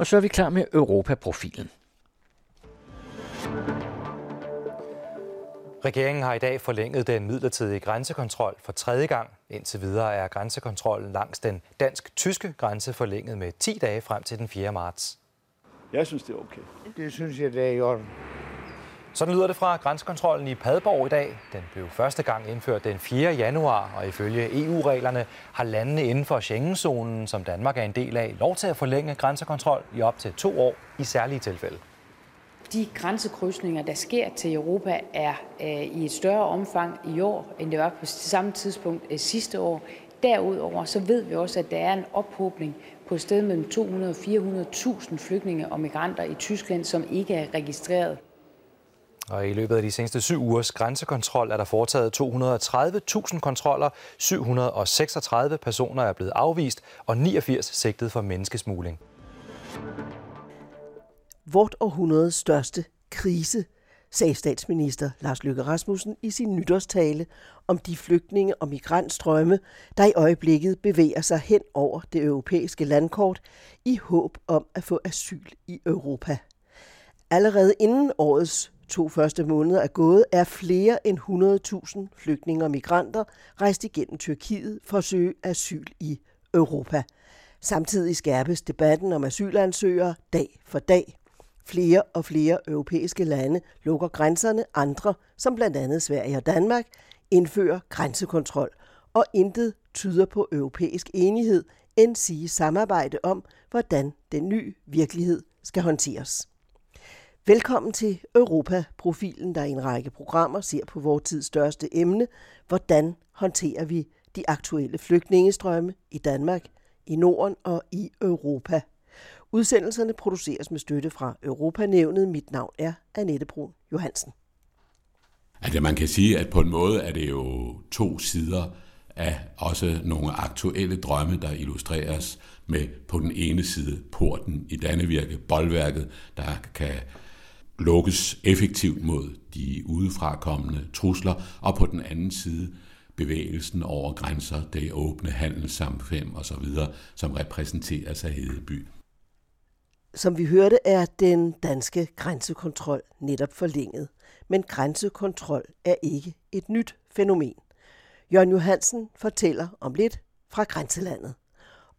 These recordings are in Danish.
Og så er vi klar med Europaprofilen. Regeringen har i dag forlænget den midlertidige grænsekontrol for tredje gang. Indtil videre er grænsekontrollen langs den dansk-tyske grænse forlænget med 10 dage frem til den 4. marts. Jeg synes, det er okay. Det synes jeg, det er i orden. Sådan lyder det fra grænsekontrollen i Padborg i dag. Den blev første gang indført den 4. januar, og ifølge EU-reglerne har landene inden for Schengenzonen, som Danmark er en del af, lov til at forlænge grænsekontrol i op til 2 år i særlige tilfælde. De grænsekrydsninger, der sker til Europa, er i et større omfang i år, end det var på samme tidspunkt sidste år. Derudover så ved vi også, at der er en ophobning på et sted mellem 200.000 og 400.000 flygtninge og migranter i Tyskland, som ikke er registreret. Og i løbet af de seneste 7 ugers grænsekontrol er der foretaget 230.000 kontroller, 736 personer er blevet afvist og 89 sigtet for menneskesmugling. Vort århundredes største krise, sagde statsminister Lars Løkke Rasmussen i sin nytårstale om de flygtninge- og migrantstrømme, der i øjeblikket bevæger sig hen over det europæiske landkort i håb om at få asyl i Europa. Allerede inden årets 2 første måneder er gået, er flere end 100.000 flygtninge og migranter rejst igennem Tyrkiet for at søge asyl i Europa. Samtidig skærpes debatten om asylansøgere dag for dag. Flere og flere europæiske lande lukker grænserne, andre, som blandt andet Sverige og Danmark, indfører grænsekontrol. Og intet tyder på europæisk enighed, end sige samarbejde om, hvordan den nye virkelighed skal håndteres. Velkommen til Europa-profilen, der i en række programmer ser på vores tids største emne. Hvordan håndterer vi de aktuelle flygtningestrømme i Danmark, i Norden og i Europa? Udsendelserne produceres med støtte fra Europa-nævnet. Mit navn er Annette Brun Johansen. Altså, man kan sige, at på en måde er det jo 2 sider af også nogle aktuelle drømme, der illustreres med på den ene side porten i Dannevirke, bolværket, der kan lukkes effektivt mod de udefrakommende trusler, og på den anden side bevægelsen over grænser, det åbne handelssamfund osv., som repræsenteres af Hedeby. Som vi hørte, er den danske grænsekontrol netop forlænget. Men grænsekontrol er ikke et nyt fænomen. Jørgen Johansen fortæller om lidt fra grænselandet.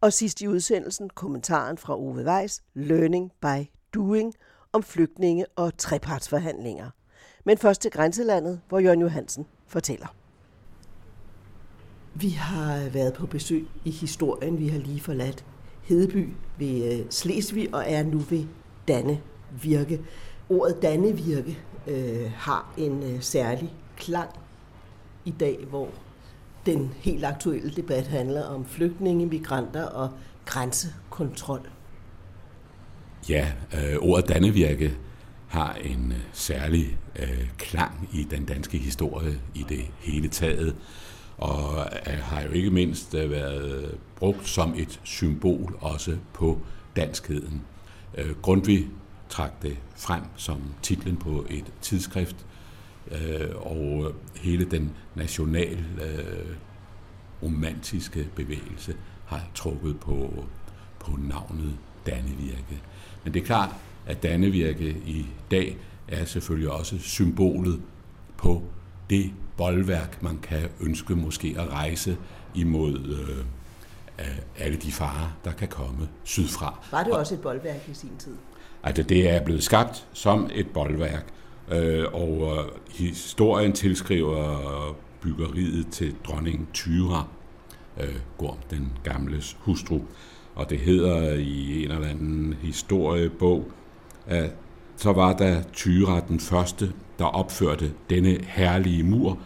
Og sidst i udsendelsen kommentaren fra Ove Vejs Learning by Doing om flygtninge og trepartsforhandlinger. Men først til grænselandet, hvor Jørgen Johansen fortæller. Vi har været på besøg i historien, vi har lige forladt Hedeby ved Slesvig og er nu ved Dannevirke. Ordet Dannevirke har en særlig klang i dag, hvor den helt aktuelle debat handler om flygtninge, migranter og grænsekontrol. Ja, ordet Dannevirke har en særlig klang i den danske historie i det hele taget, og har jo ikke mindst været brugt som et symbol også på danskheden. Grundtvig trak det frem som titlen på et tidsskrift, og hele den national romantiske bevægelse har trukket på navnet Dannevirke. Men det er klart, at Dannevirke i dag er selvfølgelig også symbolet på det boldværk, man kan ønske måske at rejse imod alle de farer, der kan komme sydfra. Var det også et boldværk i sin tid? Altså, det er blevet skabt som et boldværk, og historien tilskriver byggeriet til dronning Thyra, Gorm den gamles hustru. Og det hedder i en eller anden historiebog, at så var der Thyra den første, der opførte denne herlige mur,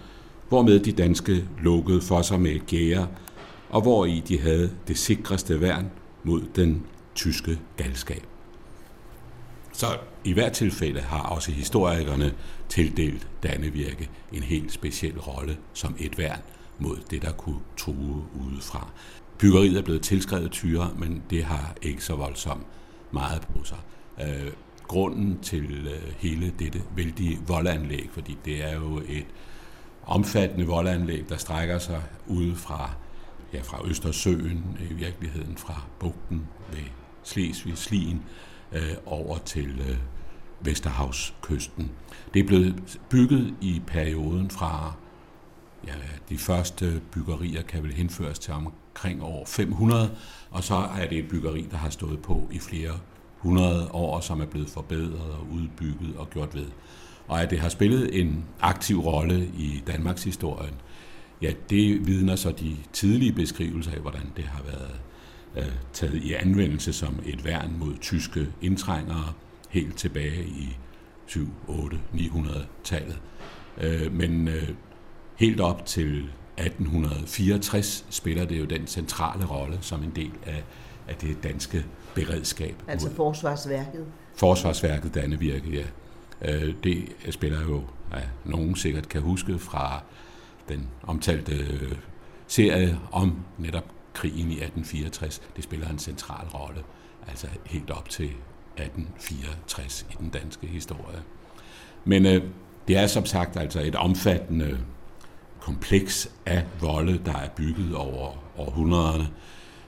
hvormed de danske lukkede for sig med gære, og hvori de havde det sikreste værn mod den tyske galskab. Så i hvert tilfælde har også historikerne tildelt Dannevirke en helt speciel rolle som et værn mod det, der kunne true udefra. Byggeriet er blevet tilskrevet Thyra, men det har ikke så voldsomt meget på sig. Grunden til hele dette vældige voldanlæg, fordi det er jo et omfattende voldanlæg, der strækker sig ude fra Østersøen, i virkeligheden fra bugten ved Slesvig, Slien over til Vesterhavskysten. Det er blevet bygget i perioden fra, ja, de første byggerier kan vel henføres til omkring år 500, og så er det et byggeri, der har stået på i flere 100 år, som er blevet forbedret og udbygget og gjort ved. Og at det har spillet en aktiv rolle i Danmarks historien, ja, det vidner så de tidlige beskrivelser af, hvordan det har været taget i anvendelse som et værn mod tyske indtrængere helt tilbage i 7, 8, 900-tallet. Men helt op til 1864 spiller det jo den centrale rolle som en del af det danske beredskab. Altså forsvarsværket? Forsvarsværket Dannevirke, ja. Det spiller jo, ja, nogen sikkert kan huske fra den omtalte serie om netop krigen i 1864. Det spiller en central rolle, altså helt op til 1864 i den danske historie. Men det er som sagt altså et omfattende kompleks af volde, der er bygget over århundrederne.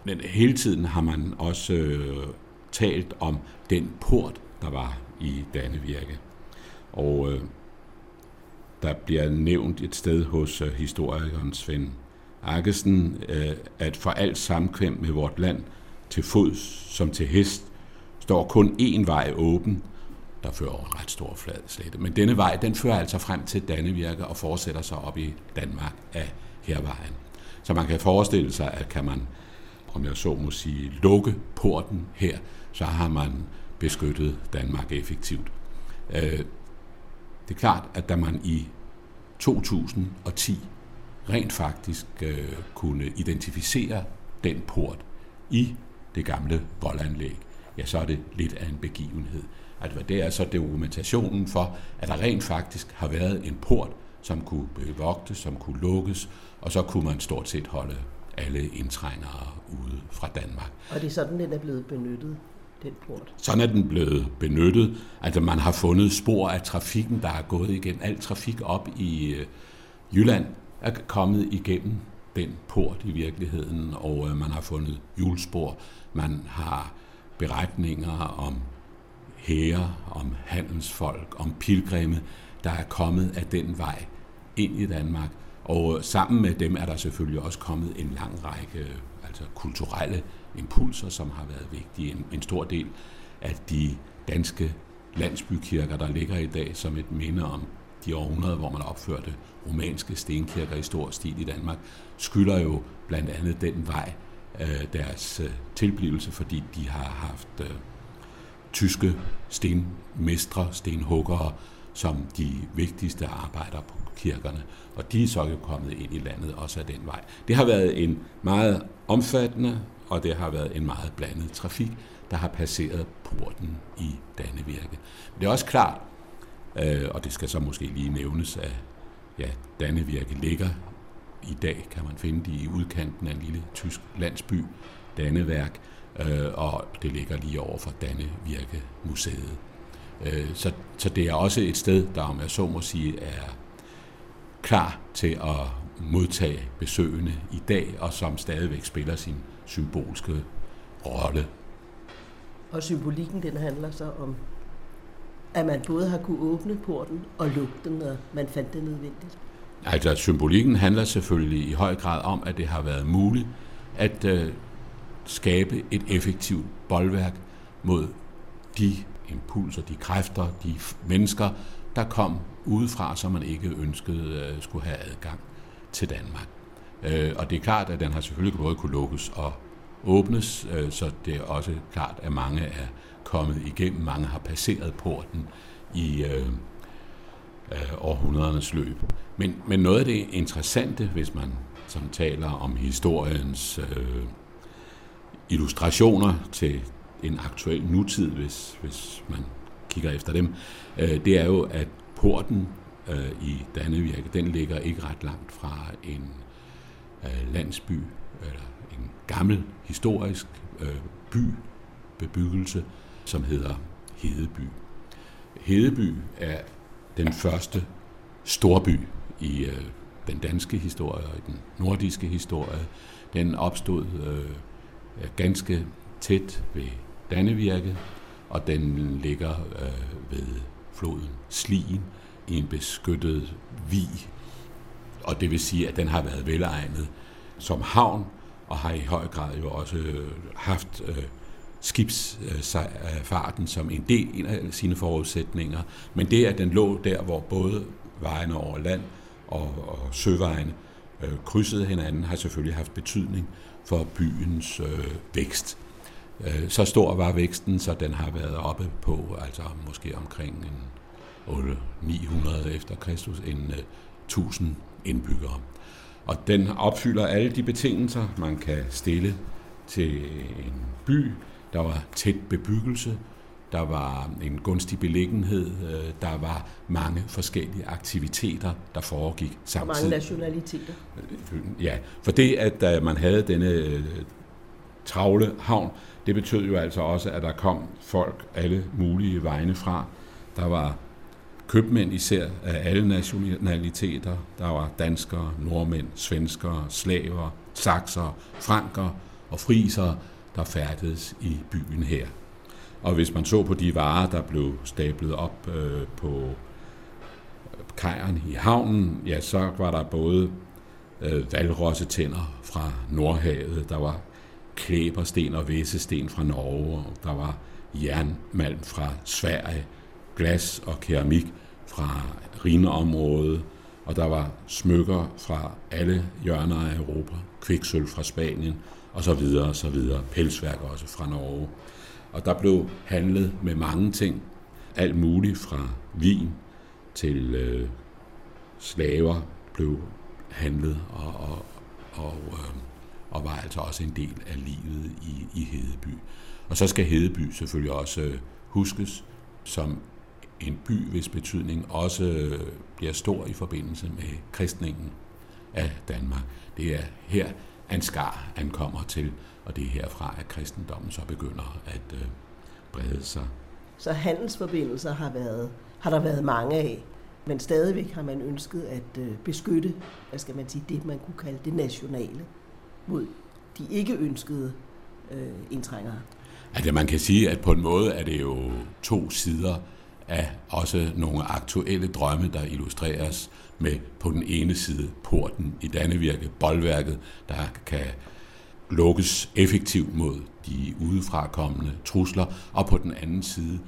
Men hele tiden har man også talt om den port, der var i Dannevirke. Og der bliver nævnt et sted hos historikeren Svend Arkesson, at for alt samkvem med vort land, til fods som til hest, står kun én vej åben, der fører over en ret stor flad slette. Men denne vej, den fører altså frem til Dannevirke og fortsætter sig op i Danmark af Hærvejen. Så man kan forestille sig, at kan man, om jeg så må sige, lukke porten her, så har man beskyttet Danmark effektivt. Det er klart, at da man i 2010 rent faktisk kunne identificere den port i det gamle voldanlæg, ja, så er det lidt af en begivenhed. At hvad det er så dokumentationen for, at der rent faktisk har været en port, som kunne bevogtes, som kunne lukkes, og så kunne man stort set holde alle indtrængere ude fra Danmark. Og det er sådan, den er blevet benyttet, den port? Sådan er den blevet benyttet. Altså man har fundet spor af trafikken, der er gået igennem. Al trafik op i Jylland er kommet igennem den port i virkeligheden, og man har fundet hjulspor. Man har beretninger om hære, om handelsfolk, om pilgrimme, der er kommet af den vej ind i Danmark. Og sammen med dem er der selvfølgelig også kommet en lang række altså kulturelle impulser, som har været vigtige. En stor del af de danske landsbykirker, der ligger i dag som et minde om de århundreder, hvor man opførte romanske stenkirker i stor stil i Danmark, skylder jo blandt andet den vej deres tilblivelse, fordi de har haft tyske stenmestre, stenhuggere, som de vigtigste arbejder på kirkerne, og de er så jo kommet ind i landet også af den vej. Det har været en meget omfattende, og det har været en meget blandet trafik, der har passeret porten i Dannevirke. Det er også klart, og det skal så måske lige nævnes, at ja, Dannevirke ligger i dag, kan man finde det i udkanten af en lille tysk landsby, Danneværk, og det ligger lige over for Dannevirke Museet. Så det er også et sted, der om jeg så må sige er klar til at modtage besøgende i dag, og som stadigvæk spiller sin symbolske rolle. Og symbolikken, den handler så om, at man både har kunne åbne porten og lukke den, når man fandt det nødvendigt. Altså symbolikken handler selvfølgelig i høj grad om, at det har været muligt at skabe et effektivt bolværk mod de impulser, de kræfter, de mennesker, der kom udefra, som man ikke ønskede skulle have adgang til Danmark. Og det er klart, at den har selvfølgelig både kunne lukkes og åbnes, så det er også klart, at mange er kommet igennem, mange har passeret porten i århundredernes løb. Men noget af det interessante, hvis man som taler om historiens illustrationer til en aktuel nutid, hvis man kigger efter dem, det er jo, at porten i Dannevirke, den ligger ikke ret langt fra en landsby, eller en gammel historisk bybebyggelse, som hedder Hedeby. Hedeby er den første storby i den danske historie og i den nordiske historie. Den opstod ganske tæt ved Dannevirke, og den ligger ved floden Slien i en beskyttet vig. Og det vil sige, at den har været velegnet som havn, og har i høj grad jo også haft skibsfarten som en del af sine forudsætninger. Men det, at den lå der, hvor både vejene over land og søvejene krydsede hinanden, har selvfølgelig haft betydning for byens vækst. Så stor var væksten, så den har været oppe på, altså måske omkring 900 efter Kristus, en 1000 indbyggere. Og den opfylder alle de betingelser, man kan stille til en by. Der var tæt bebyggelse, der var en gunstig beliggenhed, der var mange forskellige aktiviteter, der foregik samtidig. Mange nationaliteter. Ja, for det, at man havde denne travle havn, det betød jo altså også, at der kom folk alle mulige vegne fra. Der var købmænd især af alle nationaliteter. Der var danskere, nordmænd, svenskere, slaver, saksere, franker og frisere, der færdedes i byen her. Og hvis man så på de varer, der blev stablet op på kajerne i havnen, ja, så var der både valrossetænder fra Nordhavet, der var klæbersten og væsesten fra Norge, der var jernmalm fra Sverige, glas og keramik fra Rhineområdet, og der var smykker fra alle hjørner af Europa, kviksølv fra Spanien, og så videre, og så videre. Pelsværk også fra Norge. Og der blev handlet med mange ting. Alt muligt fra vin til slaver blev handlet og var altså også en del af livet i Hedeby. Og så skal Hedeby selvfølgelig også huskes som en by, hvis betydning også bliver stor i forbindelse med kristningen af Danmark. Det er her, Ansgar ankommer til, og det er herfra, at kristendommen så begynder at brede sig. Så handelsforbindelser har der været mange af, men stadigvæk har man ønsket at beskytte, det man kunne kalde det nationale, mod de ikke ønskede indtrængere. Altså man kan sige, at på en måde er det jo to sider af også nogle aktuelle drømme, der illustreres med på den ene side porten i Dannevirke, bolværket, der kan lukkes effektivt mod de udefrakommende trusler, og på den anden side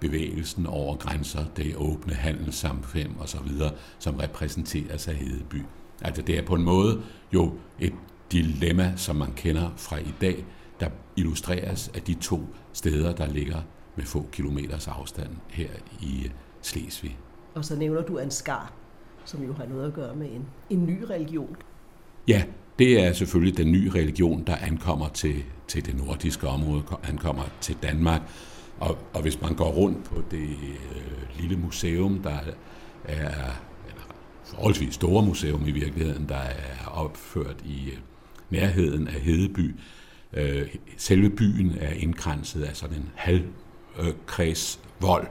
bevægelsen over grænser, det åbne handelssamfund og så videre, som repræsenteres af Hedeby. Altså det er på en måde jo et dilemma, som man kender fra i dag, der illustreres af de to steder, der ligger med få kilometers afstand her i Slesvig. Og så nævner du Ansgar, som jo har noget at gøre med en ny religion. Ja, det er selvfølgelig den nye religion, der ankommer til det nordiske område, ankommer til Danmark. Og hvis man går rundt på det lille museum, der er forholdsvis store museum i virkeligheden, der er opført i nærheden af Hedeby. Selve byen er indkranset af sådan en halvkredsvold,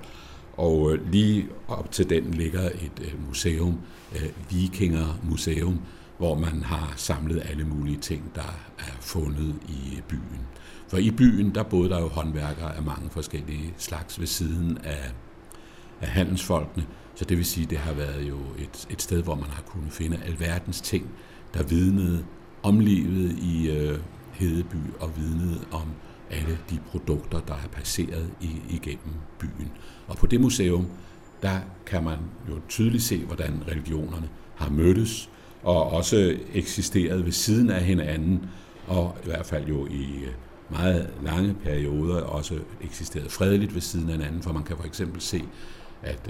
og lige op til den ligger et museum, vikingermuseum, hvor man har samlet alle mulige ting, der er fundet i byen. For i byen, der boede der jo håndværkere af mange forskellige slags ved siden af handelsfolkene, så det vil sige, at det har været jo et sted, hvor man har kunnet finde alverdens ting, der vidnede om livet i Hedeby og vidnede om alle de produkter, der er passeret igennem byen. Og på det museum, der kan man jo tydeligt se, hvordan religionerne har mødtes og også eksisteret ved siden af hinanden, og i hvert fald jo i meget lange perioder også eksisteret fredeligt ved siden af hinanden, for man kan for eksempel se, at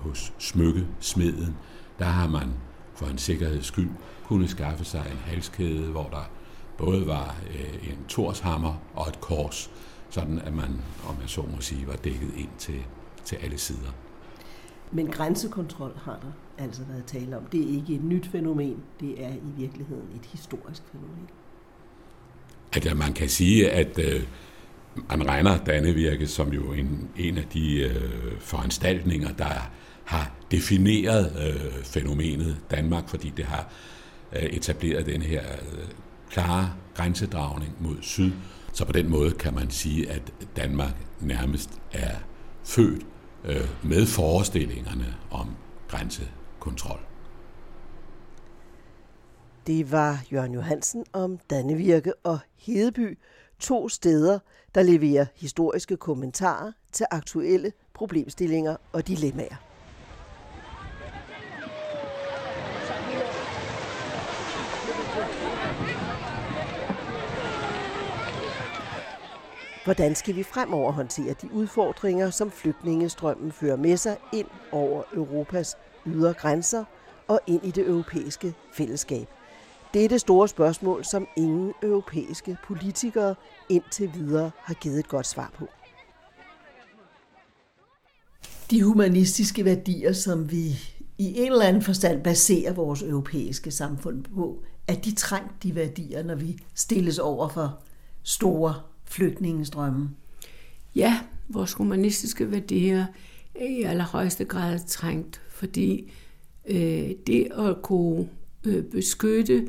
hos smykkesmeden, der har man for en sikkerheds skyld kunne skaffe sig en halskæde, hvor der både var en torshammer og et kors, sådan at man, om jeg så må sige, var dækket ind til alle sider. Men grænsekontrol har der altså været tale om. Det er ikke et nyt fænomen, det er i virkeligheden et historisk fænomen. Altså man kan sige, at man regner Dannevirke som jo en af de foranstaltninger, der har defineret fænomenet Danmark, fordi det har etableret den her klare grænsedragning mod syd, Så på den måde kan man sige, at Danmark nærmest er født med forestillingerne om grænsekontrol. Det var Jørgen Johansen om Dannevirke og Hedeby, to steder, der leverer historiske kommentarer til aktuelle problemstillinger og dilemmaer. Hvordan skal vi fremover håndtere de udfordringer, som flygtningestrømmen fører med sig ind over Europas ydre grænser og ind i det europæiske fællesskab? Det er det store spørgsmål, som ingen europæiske politikere indtil videre har givet et godt svar på. De humanistiske værdier, som vi i en eller anden forstand baserer vores europæiske samfund på, er de trængt, de værdier, når vi stilles over for store flygtningestrømme? Ja, vores humanistiske værdier er i allerhøjeste grad trængt, fordi det at kunne beskytte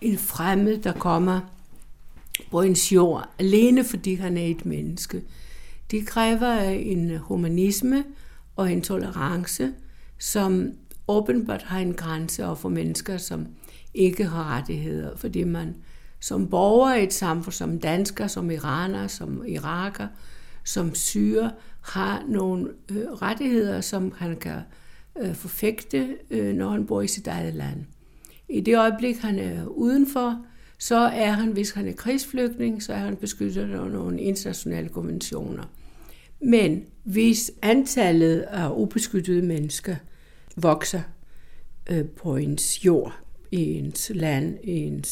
en fremmed, der kommer på ens jord, alene fordi han er et menneske, det kræver en humanisme og en tolerance, som åbenbart har en grænse over for mennesker, som ikke har rettigheder, fordi man som borger i et samfund, som dansker, som iraner, som iraker, som syrer, har nogle rettigheder, som han kan forfægte, når han bor i sit eget land. I det øjeblik, han er udenfor, så er han, hvis han er krigsflygtning, så er han beskyttet af nogle internationale konventioner. Men hvis antallet af ubeskyttede mennesker vokser på ens jord, i ens land, i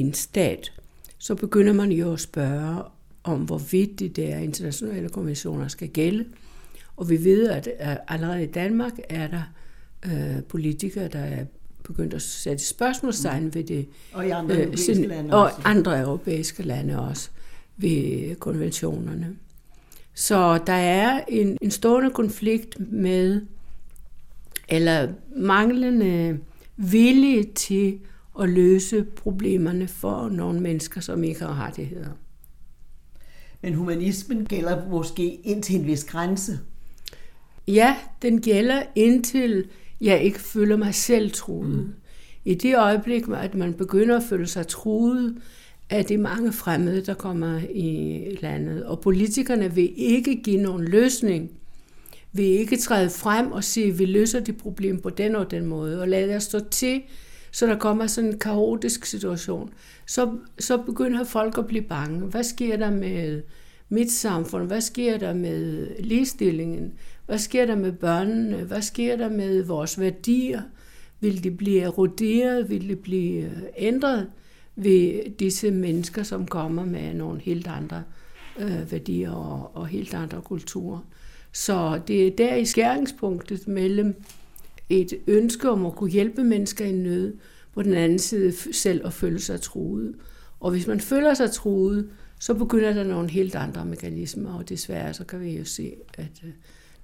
en stat, så begynder man jo at spørge om, hvorvidt de der internationale konventioner skal gælde. Og vi ved, at allerede i Danmark er der politikere, der er begyndt at sætte spørgsmålstegn ved det. Og i andre europæiske lande også. Og andre europæiske lande også ved konventionerne. Så der er en stående konflikt med, eller manglende vilje til at løse problemerne for nogle mennesker, som ikke har rettigheder. Men humanismen gælder måske indtil en vis grænse. Ja, den gælder indtil jeg ikke føler mig selv truet. Mm. I det øjeblik, at man begynder at føle sig truet, er det mange fremmede, der kommer i landet. Og politikerne vil ikke give nogen løsning. Vil ikke træde frem og sige, at vi løser det problem på den og den måde. Og lad os stå til, så der kommer sådan en kaotisk situation. Så begynder folk at blive bange. Hvad sker der med mit samfund? Hvad sker der med ligestillingen? Hvad sker der med børnene? Hvad sker der med vores værdier? Vil de blive roderet? Vil de blive ændret ved disse mennesker, som kommer med nogle helt andre værdier og helt andre kulturer? Så det er der i skæringspunktet mellem et ønske om at kunne hjælpe mennesker i nød, på den anden side selv at føle sig truet. Og hvis man føler sig truet, så begynder der nogle helt andre mekanismer, og desværre så kan vi jo se, at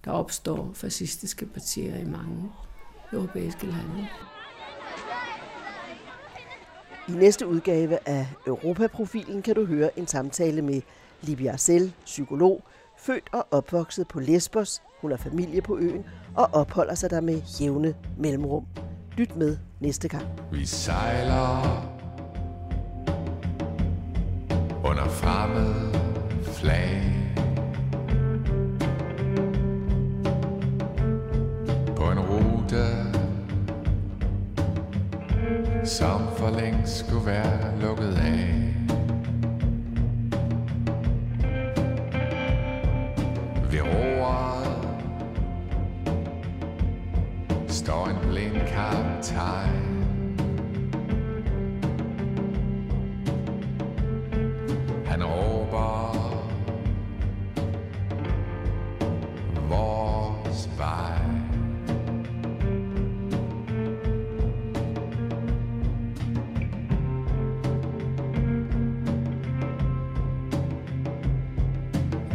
der opstår fascistiske partier i mange europæiske lande. I næste udgave af Europaprofilen kan du høre en samtale med Libia Sel, psykolog, født og opvokset på Lesbos. Hun har familie på øen og opholder sig der med jævne mellemrum. Lyt med næste gang. Vi sejler under fremmed flag på en rute, som for længst skulle være lukket af. Vi roer, står en blind kaptajn. Han råber vores vej.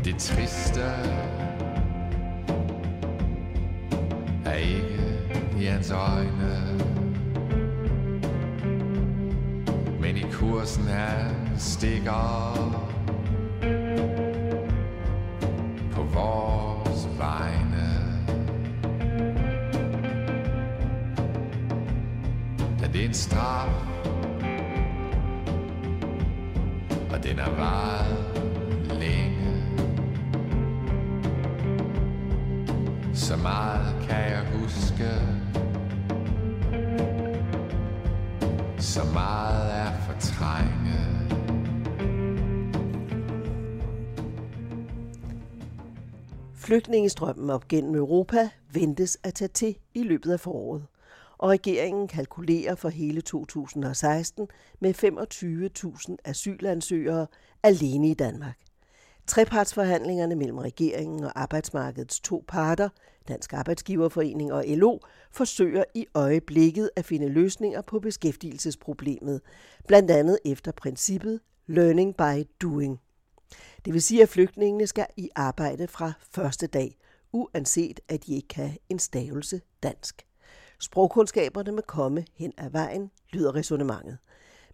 Det triste er ikke i hans øjne, men i kursen han stikker på vores vegne. Er det en straf? Og den er varet længe. Så meget kan jeg huske, så meget er fortrænget. Flygtningestrømmen op gennem Europa ventes at tage til i løbet af foråret, og regeringen kalkulerer for hele 2016 med 25.000 asylansøgere alene i Danmark. Trepartsforhandlingerne mellem regeringen og arbejdsmarkedets to parter, Dansk Arbejdsgiverforening og LO, forsøger i øjeblikket at finde løsninger på beskæftigelsesproblemet, blandt andet efter princippet learning by doing. Det vil sige, at flygtningene skal i arbejde fra første dag, uanset at de ikke kan en stavelse dansk. Sprogkundskaberne må komme hen ad vejen, lyder ræsonnementet.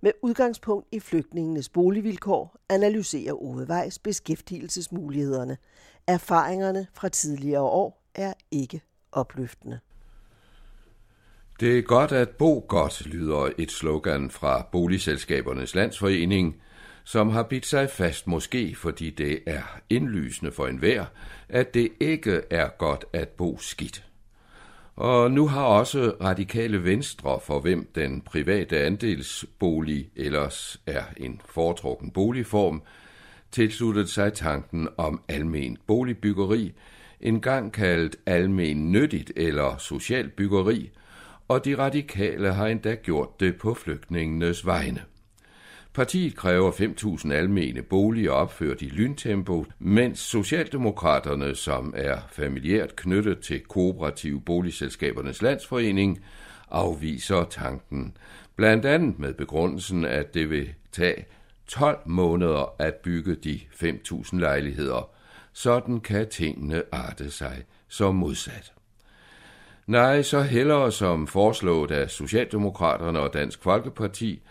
Med udgangspunkt i flygtningenes boligvilkår analyserer Ove Vejs beskæftigelsesmulighederne. Erfaringerne fra tidligere år er ikke opløftende. Det er godt at bo godt, lyder et slogan fra Boligselskabernes Landsforening, som har bidt sig fast, måske fordi det er indlysende for enhver, at det ikke er godt at bo skidt. Og nu har også radikale Venstre, for hvem den private andelsbolig ellers er en foretrukken boligform, tilsluttet sig tanken om almen boligbyggeri, engang kaldt almennyttigt eller socialt byggeri, og de radikale har endda gjort det på flygtningenes vegne. Partiet kræver 5.000 almene boliger opført i lyntempo, mens Socialdemokraterne, som er familiært knyttet til Kooperative Boligselskabernes Landsforening, afviser tanken. Blandt andet med begrundelsen, at det vil tage 12 måneder at bygge de 5.000 lejligheder. Sådan kan tingene arte sig som modsat. Nej, så hellere som foreslået af Socialdemokraterne og Dansk Folkeparti,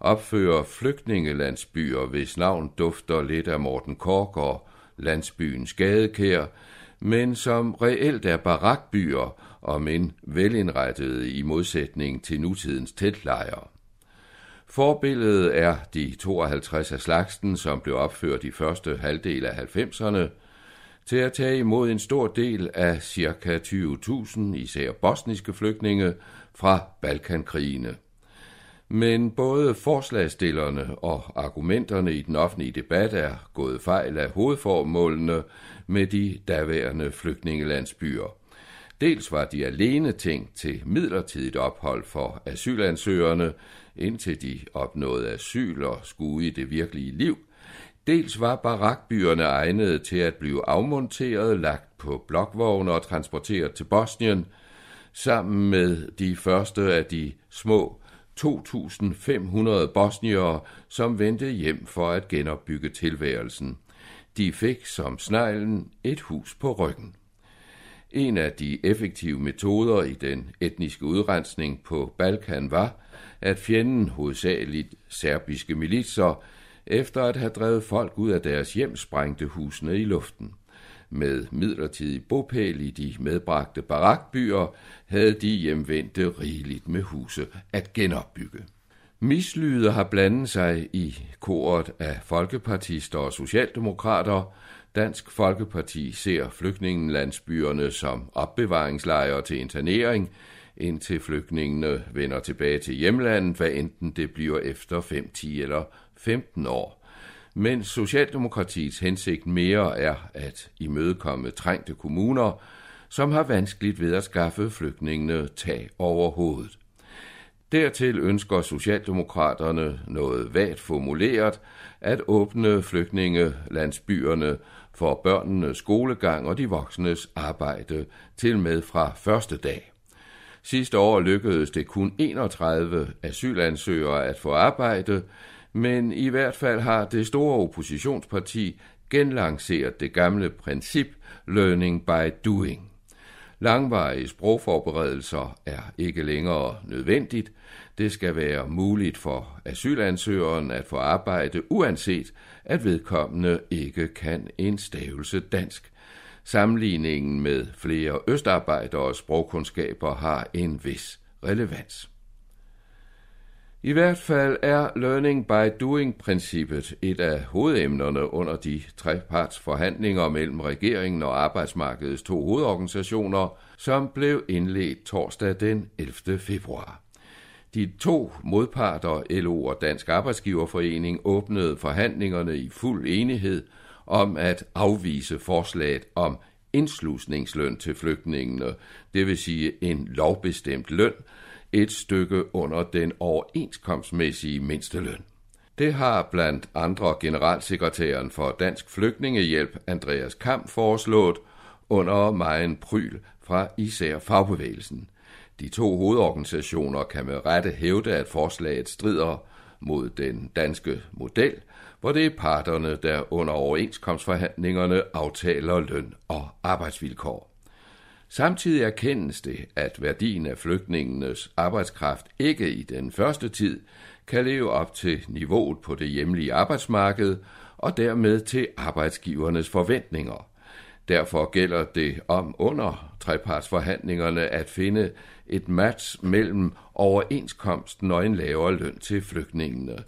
opfører flygtningelandsbyer, hvis navn dufter lidt af Morten Kork og landsbyens gadekær, men som reelt er barakbyer, om end velindrettede i modsætning til nutidens teltlejre. Forbilledet er de 52 af slagsen, som blev opført i første halvdel af 90'erne, til at tage imod en stor del af ca. 20.000, især bosniske flygtninge, fra Balkankrigene. Men både forslagsstillerne og argumenterne i den offentlige debat er gået fejl af hovedformålene med de daværende flygtningelandsbyer. Dels var de alene tænkt til midlertidigt ophold for asylansøgerne, indtil de opnåede asyl og skulle i det virkelige liv. Dels var barakbyerne egnede til at blive afmonteret, lagt på blokvogne og transporteret til Bosnien, sammen med de første af de små 2.500 bosniere, som vendte hjem for at genopbygge tilværelsen. De fik som sneglen et hus på ryggen. En af de effektive metoder i den etniske udrensning på Balkan var, at fjenden, hovedsageligt serbiske militser, efter at have drevet folk ud af deres hjem, sprængte husene i luften. Med midlertidig bopæl i de medbragte barakbyer havde de hjemvendte rigeligt med huse at genopbygge. Mislyder har blandet sig i koret af folkepartister og socialdemokrater. Dansk Folkeparti ser flygtningelandsbyerne som opbevaringslejre til internering, indtil flygtningene vender tilbage til hjemlandet, hvad enten det bliver efter 5, 10 eller 15 år. Mens Socialdemokratiets hensigt mere er at imødekomme trængte kommuner, som har vanskeligt ved at skaffe flygtningene tag over hovedet. Dertil ønsker Socialdemokraterne noget vagt formuleret at åbne flygtningelandsbyerne for børnenes skolegang og de voksnes arbejde til med fra første dag. Sidste år lykkedes det kun 31 asylansøgere at få arbejde, men i hvert fald har det store oppositionsparti genlanceret det gamle princip learning by doing. Langvarige sprogforberedelser er ikke længere nødvendigt. Det skal være muligt for asylansøgeren at få arbejde, uanset at vedkommende ikke kan en stavelse dansk. Sammenligningen med flere østarbejderes sprogkundskaber har en vis relevans. I hvert fald er learning by doing-princippet et af hovedemnerne under de trepartsforhandlinger mellem regeringen og arbejdsmarkedets to hovedorganisationer, som blev indledt torsdag den 11. februar. De to modparter, LO og Dansk Arbejdsgiverforening, åbnede forhandlingerne i fuld enighed om at afvise forslaget om indslusningsløn til flygtningene, det vil sige en lovbestemt løn, et stykke under den overenskomstmæssige mindsteløn. Det har blandt andre generalsekretæren for Dansk Flygtningehjælp, Andreas Kamp, foreslået under megen pryl fra især fagbevægelsen. De to hovedorganisationer kan med rette hævde, at forslaget strider mod den danske model, hvor det er parterne, der under overenskomstforhandlingerne aftaler løn og arbejdsvilkår. Samtidig erkendes det, at værdien af flygtningenes arbejdskraft ikke i den første tid kan leve op til niveauet på det hjemlige arbejdsmarked og dermed til arbejdsgivernes forventninger. Derfor gælder det om under trepartsforhandlingerne at finde et match mellem overenskomsten og en lavere løn til flygtningene.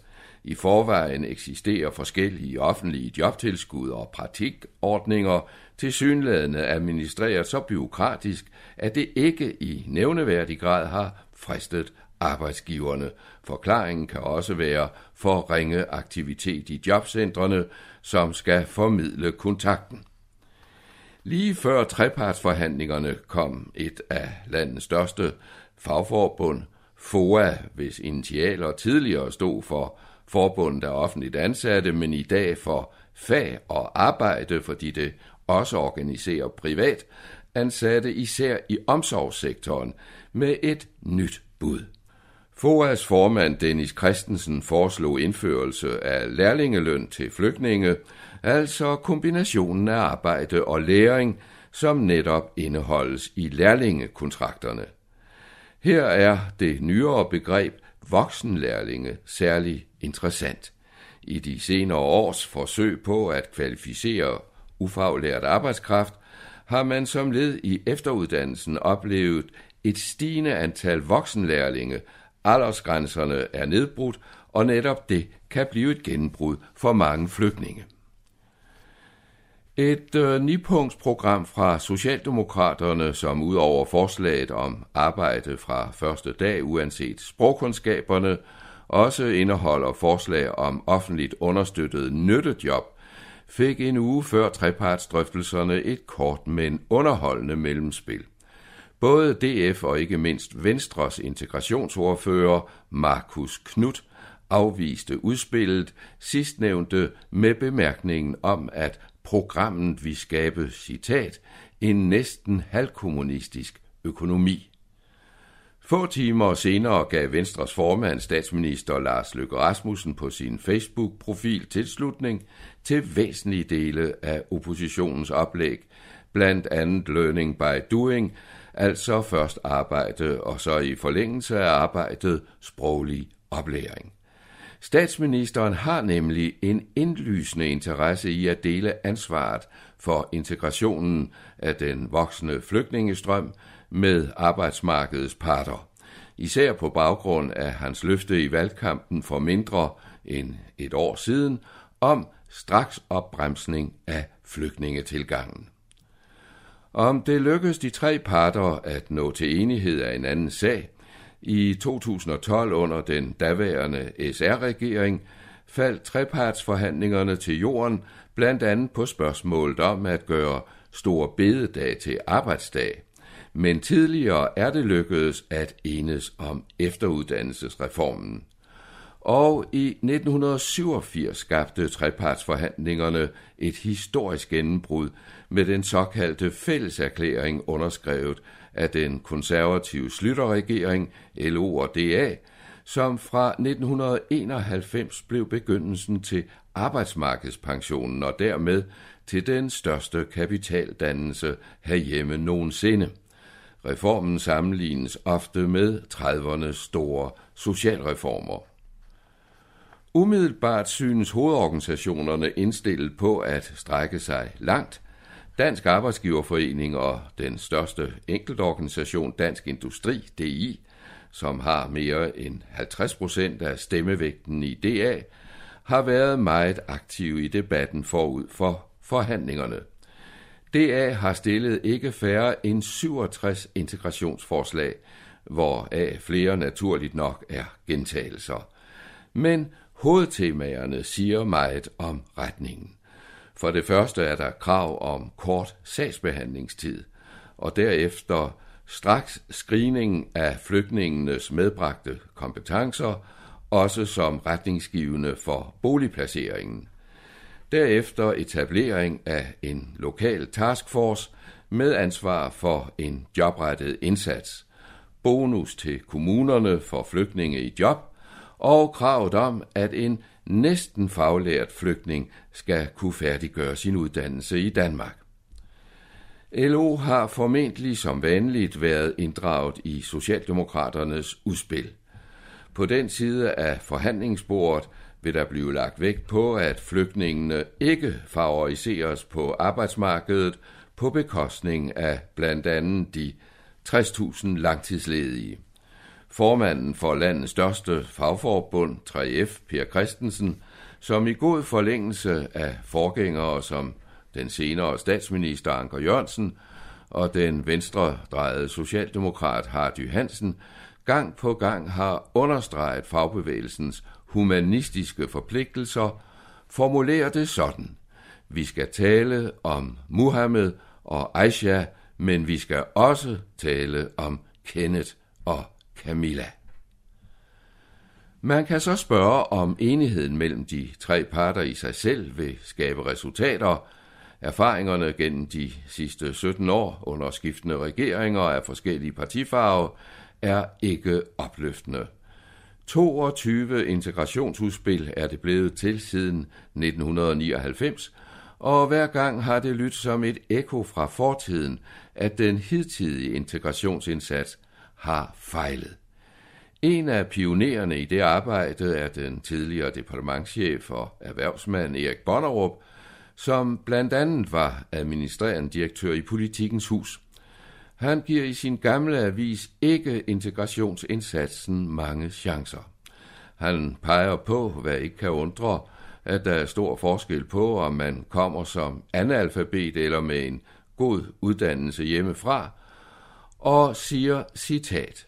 I forvejen eksisterer forskellige offentlige jobtilskud og praktikordninger, tilsyneladende administreret så bureaukratisk, at det ikke i nævneværdig grad har fristet arbejdsgiverne. Forklaringen kan også være for ringe aktivitet i jobcentrene, som skal formidle kontakten. Lige før trepartsforhandlingerne kom et af landets største fagforbund, FOA, hvis initialer tidligere stod for Forbundet af Offentligt Ansatte, men i dag for Fag og Arbejde, fordi det også organiserer privat ansatte, især i omsorgssektoren, med et nyt bud. FOAs formand Dennis Christensen foreslog indførelse af lærlingeløn til flygtninge, altså kombinationen af arbejde og læring, som netop indeholdes i lærlingekontrakterne. Her er det nyere begreb voksenlærlinge særlig interessant. I de senere års forsøg på at kvalificere ufaglært arbejdskraft har man som led i efteruddannelsen oplevet et stigende antal voksenlærlinge. Aldersgrænserne er nedbrudt, og netop det kan blive et gennembrud for mange flygtninge. Et 9-punktsprogram fra Socialdemokraterne, som ud over forslaget om arbejde fra første dag uanset sprogkundskaberne, også indeholder forslag om offentligt understøttet nyttejob, fik en uge før trepartsdrøftelserne et kort, men underholdende mellemspil. Både DF og ikke mindst Venstres integrationsordfører Marcus Knut afviste udspillet, sidstnævnte med bemærkningen om, at programmet vil skabe, citat, en næsten halvkommunistisk økonomi. Få timer senere gav Venstres formand, statsminister Lars Løkke Rasmussen, på sin Facebook-profil tilslutning til væsentlige dele af oppositionens oplæg, blandt andet learning by doing, altså først arbejde og så i forlængelse af arbejdet sproglig oplæring. Statsministeren har nemlig en indlysende interesse i at dele ansvaret for integrationen af den voksende flygtningestrøm med arbejdsmarkedets parter. Især på baggrund af hans løfte i valgkampen for mindre end et år siden om straks opbremsning af flygtningetilgangen. Om det lykkedes de tre parter at nå til enighed af en anden sag. I 2012 under den daværende SR-regering faldt trepartsforhandlingerne til jorden, blandt andet på spørgsmålet om at gøre store bededag til arbejdsdag. Men tidligere er det lykkedes at enes om efteruddannelsesreformen. Og i 1987 skabte trepartsforhandlingerne et historisk gennembrud med den såkaldte fælleserklæring underskrevet af den konservative Schlüter-regering, LO og DA, som fra 1991 blev begyndelsen til arbejdsmarkedspensionen og dermed til den største kapitaldannelse herhjemme nogensinde. Reformen sammenlignes ofte med 30'ernes store socialreformer. Umiddelbart synes hovedorganisationerne indstillet på at strække sig langt. Dansk Arbejdsgiverforening og den største enkeltorganisation Dansk Industri, DI, som har mere end 50% af stemmevægten i DA, har været meget aktive i debatten forud for forhandlingerne. DA har stillet ikke færre end 67 integrationsforslag, hvoraf flere naturligt nok er gentagelser. Men hovedtemaerne siger meget om retningen. For det første er der krav om kort sagsbehandlingstid, og derefter straks screening af flygtningenes medbragte kompetencer, også som retningsgivende for boligplaceringen. Derefter etablering af en lokal taskforce med ansvar for en jobrettet indsats, bonus til kommunerne for flygtninge i job, og kravet om, at en næsten faglært flygtning skal kunne færdiggøre sin uddannelse i Danmark. LO har formentlig som vanligt været inddraget i Socialdemokraternes udspil. På den side af forhandlingsbordet vil der blive lagt vægt på, at flygtningene ikke favoriseres på arbejdsmarkedet på bekostning af blandt andet de 60.000 langtidsledige. Formanden for landets største fagforbund, 3F, Per Christensen, som i god forlængelse af forgængere som den senere statsminister Anker Jørgensen og den venstredrejede socialdemokrat Hardy Hansen, gang på gang har understreget fagbevægelsens humanistiske forpligtelser, formulerer det sådan: vi skal tale om Muhammed og Aisha, men vi skal også tale om Kenneth og Camilla. Man kan så spørge, om enigheden mellem de tre parter i sig selv vil skabe resultater. Erfaringerne gennem de sidste 17 år under skiftende regeringer af forskellige partifarve er ikke opløftende. 22 integrationsudspil er det blevet til siden 1999, og hver gang har det lyttet som et ekko fra fortiden, at den hidtidige integrationsindsats har fejlet. En af pionererne i det arbejde er den tidligere departementschef og erhvervsmand Erik Bonnerup, som blandt andet var administrerende direktør i Politikkens Hus. Han giver i sin gamle avis ikke integrationsindsatsen mange chancer. Han peger på, hvad ikke kan undre, at der er stor forskel på, om man kommer som analfabet eller med en god uddannelse hjemmefra, og siger, citat: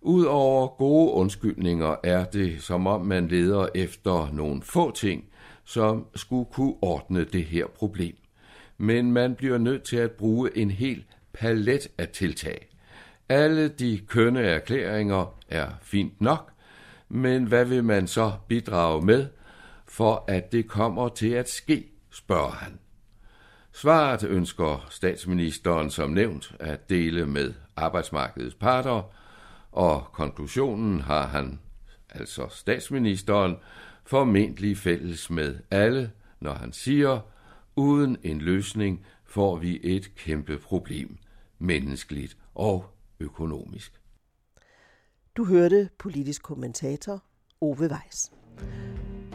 "Udover gode undskyldninger er det, som om man leder efter nogle få ting, som skulle kunne ordne det her problem. Men man bliver nødt til at bruge en hel palet af tiltag. Alle de kønne erklæringer er fint nok, men hvad vil man så bidrage med, for at det kommer til at ske?" spørger han. Svaret ønsker statsministeren som nævnt at dele med arbejdsmarkedets parter, og konklusionen har han, altså statsministeren, formentlig fælles med alle, når han siger: uden en løsning får vi et kæmpe problem, menneskeligt og økonomisk. Du hørte politisk kommentator Ove Vejs.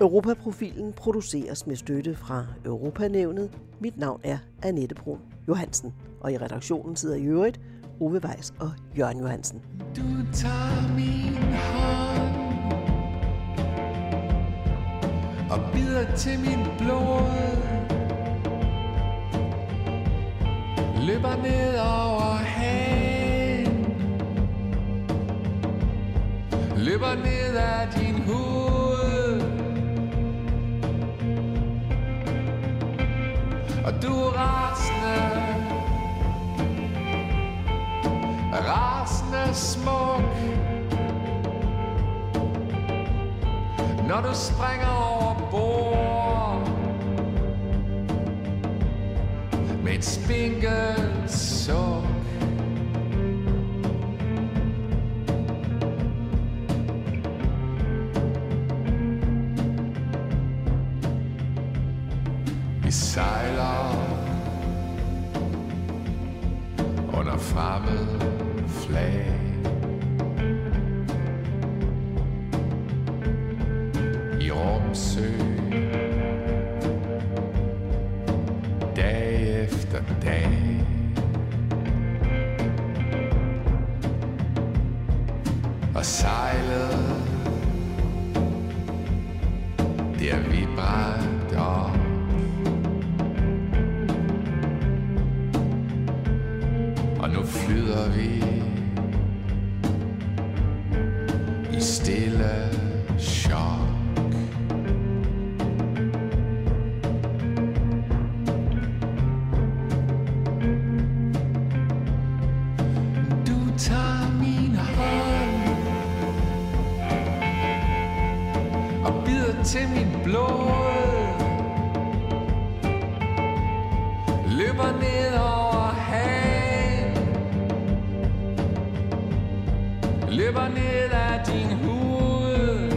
Europaprofilen produceres med støtte fra Europanævnet. Mit navn er Annette Brun Johansen, og i redaktionen sidder i øvrigt Ove Vejs og Jørgen Johansen. Du tager min hånd og bider til min blod, løber ned over hagen, løber ned ad din hoved, og du er rasende smuk, når du springer over bord med et spinkelt suk. Vi sejler under fremmed flag. I Romsø, dag efter dag. Og sejlede, der vibrede op. Og nu flyder vi i stille chok. Til mit blod løber ned over hagen, løber ned ad din hud,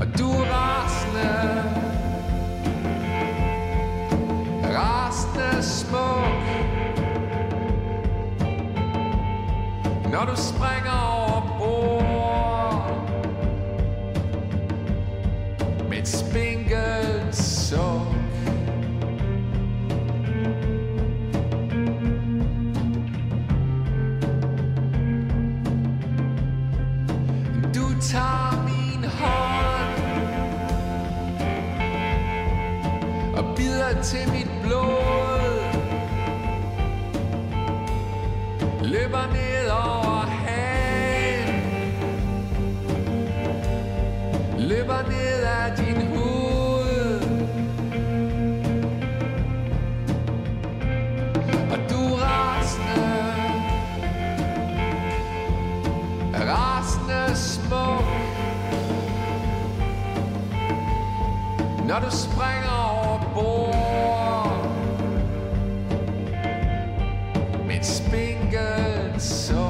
og du er rasende smuk, når du springer over broen. Spinkelt suk. Du tager min hånd og bider til mit blod, løber ned over hagen, løber ned ad din hud, og du er rasende smuk, når du springer over bord med et spinkelt suk.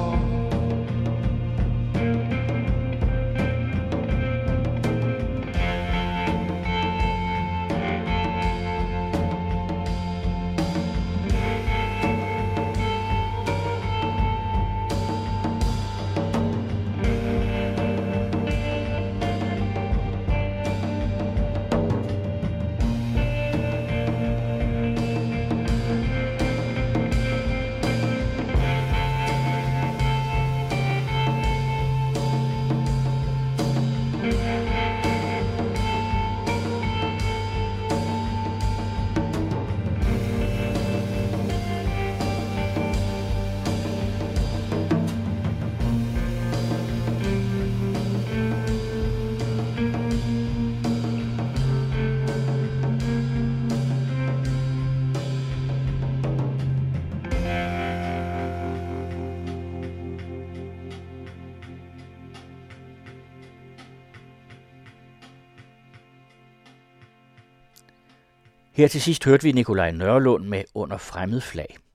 Her til sidst hørte vi Nikolaj Nørrelund med Under fremmed flag.